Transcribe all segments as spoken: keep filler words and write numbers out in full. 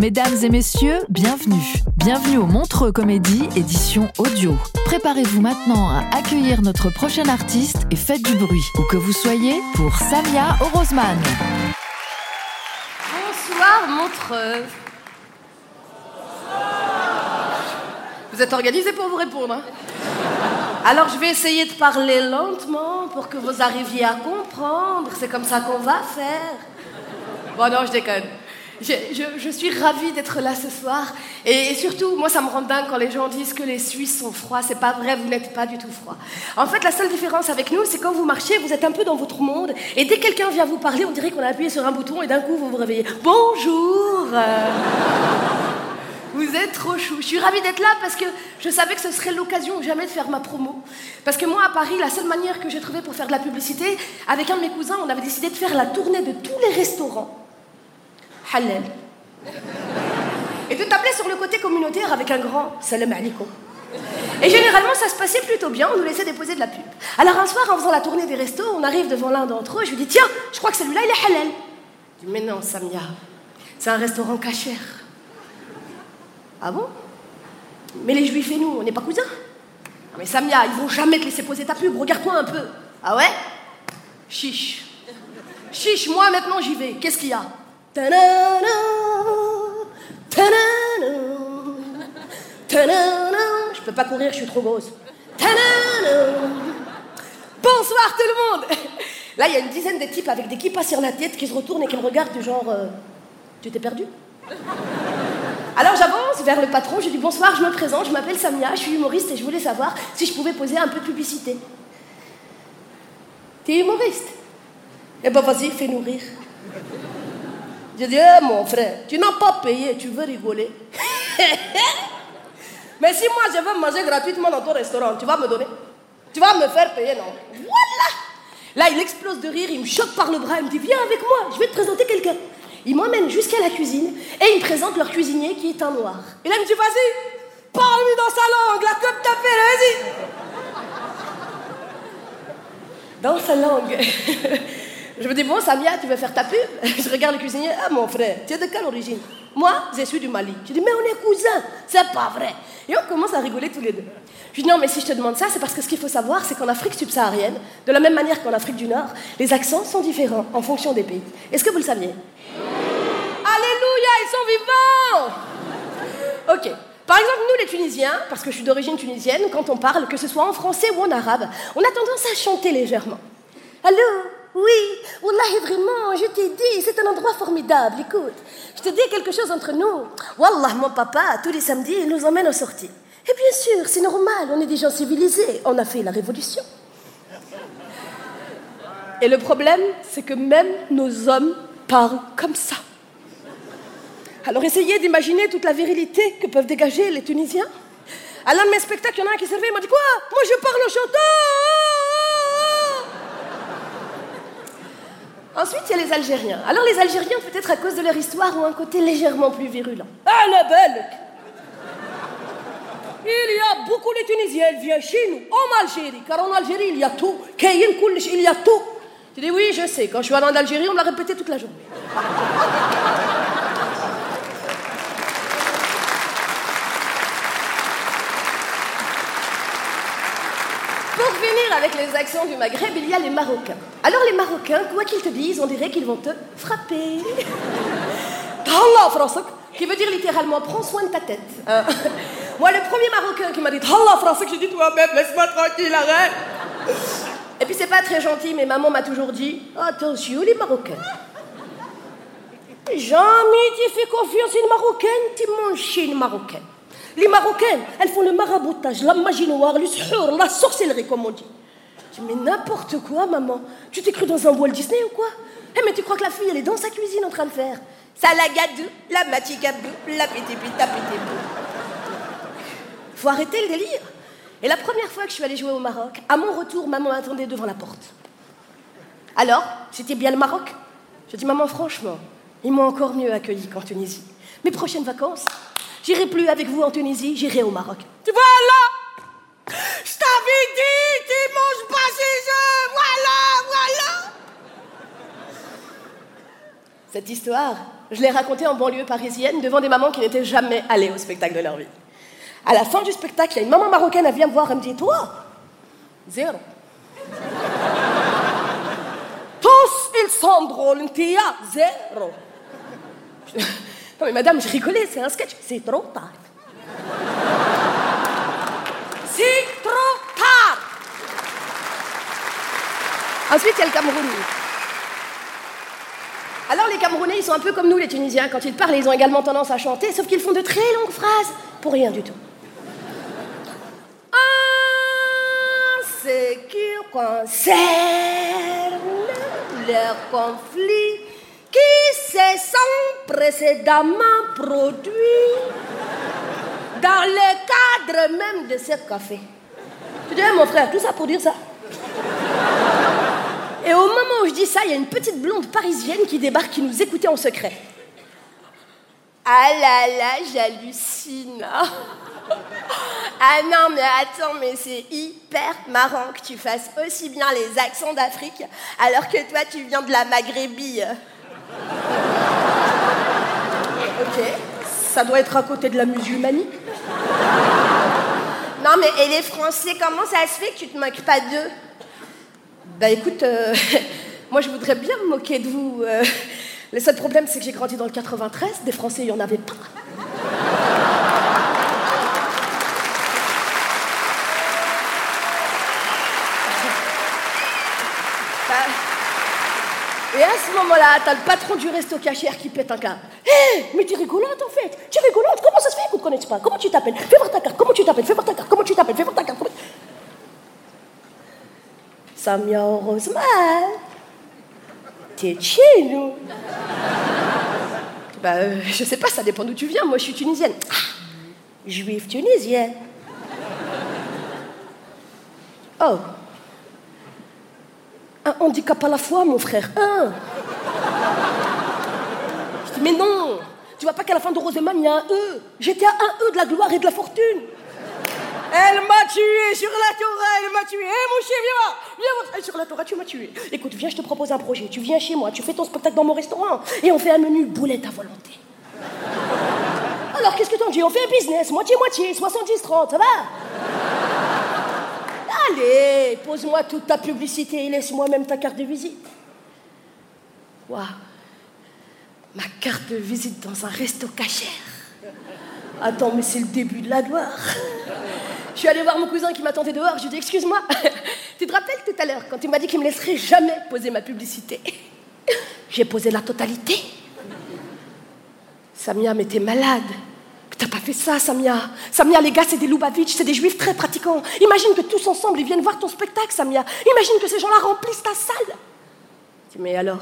Mesdames et messieurs, bienvenue. Bienvenue au Montreux Comédie, édition audio. Préparez-vous maintenant à accueillir notre prochaine artiste et faites du bruit, où que vous soyez, pour Samia Orosemane. Bonsoir Montreux. Vous êtes organisés pour vous répondre, hein ? Alors je vais essayer de parler lentement pour que vous arriviez à comprendre. C'est comme ça qu'on va faire. Bon non, je déconne. Je, je, je suis ravie d'être là ce soir et, et surtout, moi ça me rend dingue quand les gens disent que les Suisses sont froids. C'est pas vrai, vous n'êtes pas du tout froids. En fait, la seule différence avec nous, c'est quand vous marchez, vous êtes un peu dans votre monde et dès que quelqu'un vient vous parler, on dirait qu'on a appuyé sur un bouton et d'un coup vous vous réveillez. Bonjour. Vous êtes trop chou. Je suis ravie d'être là parce que je savais que ce serait l'occasion jamais de faire ma promo. Parce que moi, à Paris, la seule manière que j'ai trouvée pour faire de la publicité, avec un de mes cousins, on avait décidé de faire la tournée de tous les restaurants halal et de tabler sur le côté communautaire avec un grand salam alaikum. Et généralement ça se passait plutôt bien, on nous laissait déposer de la pub. Alors un soir, en faisant la tournée des restos, on arrive devant l'un d'entre eux, je lui dis: tiens, je crois que celui-là il est halal. Je dis: mais non Samia, c'est un restaurant cachère. Ah bon? Mais les juifs et nous, on n'est pas cousins? Non mais Samia, ils vont jamais te laisser poser ta pub, regarde-toi un peu. Ah ouais? Chiche. Chiche, moi maintenant j'y vais, qu'est-ce qu'il y a? Je peux pas courir, je suis trop grosse. Bonsoir tout le monde. Là, il y a une dizaine de types avec des kippas sur la tête qui se retournent et qui me regardent du genre euh, « tu t'es perdu ?» Alors j'avance vers le patron, je dis: bonsoir, je me présente, je m'appelle Samia, je suis humoriste et je voulais savoir si je pouvais poser un peu de publicité. T'es humoriste? Eh ben vas-y, fais-nous rire. Je dis: eh, mon frère, tu n'as pas payé, tu veux rigoler. Mais si moi je veux manger gratuitement dans ton restaurant, tu vas me donner? Tu vas me faire payer, non? Voilà. Là, il explose de rire, il me choque par le bras, il me dit: viens avec moi, je vais te présenter quelqu'un. Il m'emmène jusqu'à la cuisine et il me présente leur cuisinier qui est un noir. Et là, il me dit: vas-y, parle-lui dans sa langue, là, comme t'as fait, vas-y. Dans sa langue. Je me dis: bon Samia, tu veux faire ta pub? Je regarde le cuisinier: ah mon frère, tu es de quelle origine? Moi, je suis du Mali. Je dis: mais on est cousins, c'est pas vrai. Et on commence à rigoler tous les deux. Je dis: non mais si je te demande ça, c'est parce que ce qu'il faut savoir, c'est qu'en Afrique subsaharienne, de la même manière qu'en Afrique du Nord, les accents sont différents en fonction des pays. Est-ce que vous le saviez? Alléluia, ils sont vivants. Ok. Par exemple, nous les Tunisiens, parce que je suis d'origine tunisienne, quand on parle, que ce soit en français ou en arabe, on a tendance à chanter légèrement. Allô? Oui, wallahi, vraiment, je t'ai dit, c'est un endroit formidable, écoute. Je te dis quelque chose entre nous. Wallah, mon papa, tous les samedis, il nous emmène aux sorties. Et bien sûr, c'est normal, on est des gens civilisés, on a fait la révolution. Et le problème, c'est que même nos hommes parlent comme ça. Alors essayez d'imaginer toute la virilité que peuvent dégager les Tunisiens. À l'un de mes spectacles, il y en a un qui s'est levé, il m'a dit: quoi? Moi, je parle en chantant. Ensuite, il y a les Algériens. Alors, les Algériens, peut-être à cause de leur histoire, ont un côté légèrement plus virulent. Ah, la belle! Il y a beaucoup de Tunisiens, ils viennent chez nous, en Algérie, car en Algérie, il y a tout. Il y a tout. Je dis: oui, je sais, quand je suis allée en Algérie, on me l'a répété toute la journée. Pour finir avec les accents du Maghreb, il y a les Marocains. Alors les Marocains, quoi qu'ils te disent, on dirait qu'ils vont te frapper. T'Allah Frasek, qui veut dire littéralement prends soin de ta tête. Euh, moi, le premier Marocain qui m'a dit T'Allah Frasek, j'ai dit toi-même, laisse-moi tranquille, arrête. Et puis c'est pas très gentil, mais maman m'a toujours dit attention les Marocains. Jamais tu fais confiance à une Marocaine, tu manges une Marocaine. Les Marocaines, elles font le maraboutage, la magie noire, le shuhur, la sorcellerie, comme on dit. Je dis, mais n'importe quoi, maman. Tu t'es cru dans un Walt Disney ou quoi? Eh, hey, mais tu crois que la fille, elle est dans sa cuisine en train de faire salagadou, la matigabou, la pétépitapitébou. Faut arrêter le délire. Et la première fois que je suis allée jouer au Maroc, à mon retour, maman m'attendait devant la porte. Alors, c'était bien le Maroc? Je dis, maman, franchement, ils m'ont encore mieux accueilli qu'en Tunisie. Mes prochaines vacances, j'irai plus avec vous en Tunisie, j'irai au Maroc. Tu vois là, je t'avais dit, tu manges pas chez eux, voilà, voilà. Cette histoire, je l'ai racontée en banlieue parisienne devant des mamans qui n'étaient jamais allées au spectacle de leur vie. À la fin du spectacle, il y a une maman marocaine, elle vient me voir, elle me dit, toi, zéro. Tous, ils sont drôles, Ntia, zéro. Non mais madame, je rigolais, c'est un sketch. C'est trop tard. C'est trop tard. Ensuite, il y a le Cameroun. Alors les Camerounais, ils sont un peu comme nous les Tunisiens. Quand ils parlent, ils ont également tendance à chanter, sauf qu'ils font de très longues phrases pour rien du tout. Ah, c'est qui concerne le conflit qui s'est sans précédemment produit dans le cadre même de ce café. Tu dis, hey, mon frère, tout ça pour dire ça. Et au moment où je dis ça, il y a une petite blonde parisienne qui débarque, qui nous écoutait en secret. Ah là là, j'hallucine. Ah non, mais attends, mais c'est hyper marrant que tu fasses aussi bien les accents d'Afrique alors que toi, tu viens de la Maghrébie. Ok, ça doit être à côté de la musulmanie. Non mais, et les Français, comment ça se fait que tu te moques pas d'eux? Bah écoute, euh, moi je voudrais bien me moquer de vous. Euh, le seul problème, c'est que j'ai grandi dans le quatre-vingt-treize, des Français, il n'y en avait pas. Et à ce moment-là, t'as le patron du resto cachère qui pète un câble. Hé, hey, mais t'es rigolote en fait. T'es rigolote, comment ça se fait qu'on te connaisse pas? Comment tu t'appelles? Fais voir ta carte, comment tu t'appelles? Fais voir ta carte, comment tu t'appelles? Fais voir ta carte, comment... Samia Orosemane, t'es chez nous. Bah, euh, je sais pas, ça dépend d'où tu viens. Moi, je suis tunisienne. Ah, juive tunisienne. Oh. Un handicap à la fois, mon frère. Un. Je dis, mais non, tu vois pas qu'à la fin de Rosemane, il y a un E. J'étais à un E de la gloire et de la fortune. Elle m'a tué sur la Torah, elle m'a tué. Hé, hey, mon chien, viens voir. Viens voir. Sur la Torah, tu m'as tué. Écoute, viens, je te propose un projet. Tu viens chez moi, tu fais ton spectacle dans mon restaurant et on fait un menu boulette à volonté. Alors, qu'est-ce que t'en dis? On fait un business, moitié-moitié, soixante-dix trente, ça va? Allez, pose-moi toute ta publicité et laisse-moi même ta carte de visite. Waouh, ma carte de visite dans un resto cachère. Attends, mais c'est le début de la gloire. Je suis allée voir mon cousin qui m'attendait dehors, je lui ai dit, excuse-moi, tu te rappelles tout à l'heure quand il m'a dit qu'il ne me laisserait jamais poser ma publicité? J'ai posé la totalité. Samia, mais t'es malade. T'as pas fait ça, Samia. Samia, les gars, c'est des Loubavitch, c'est des juifs très pratiquants. Imagine que tous ensemble, ils viennent voir ton spectacle, Samia. Imagine que ces gens-là remplissent ta salle. Mais alors,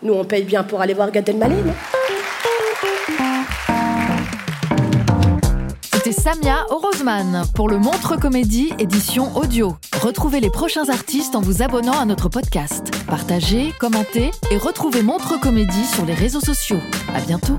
nous, on paye bien pour aller voir Gad Elmaleh, non? C'était Samia Orosemane pour le Montreux Comédie édition audio. Retrouvez les prochains artistes en vous abonnant à notre podcast. Partagez, commentez et retrouvez Montreux Comédie sur les réseaux sociaux. À bientôt.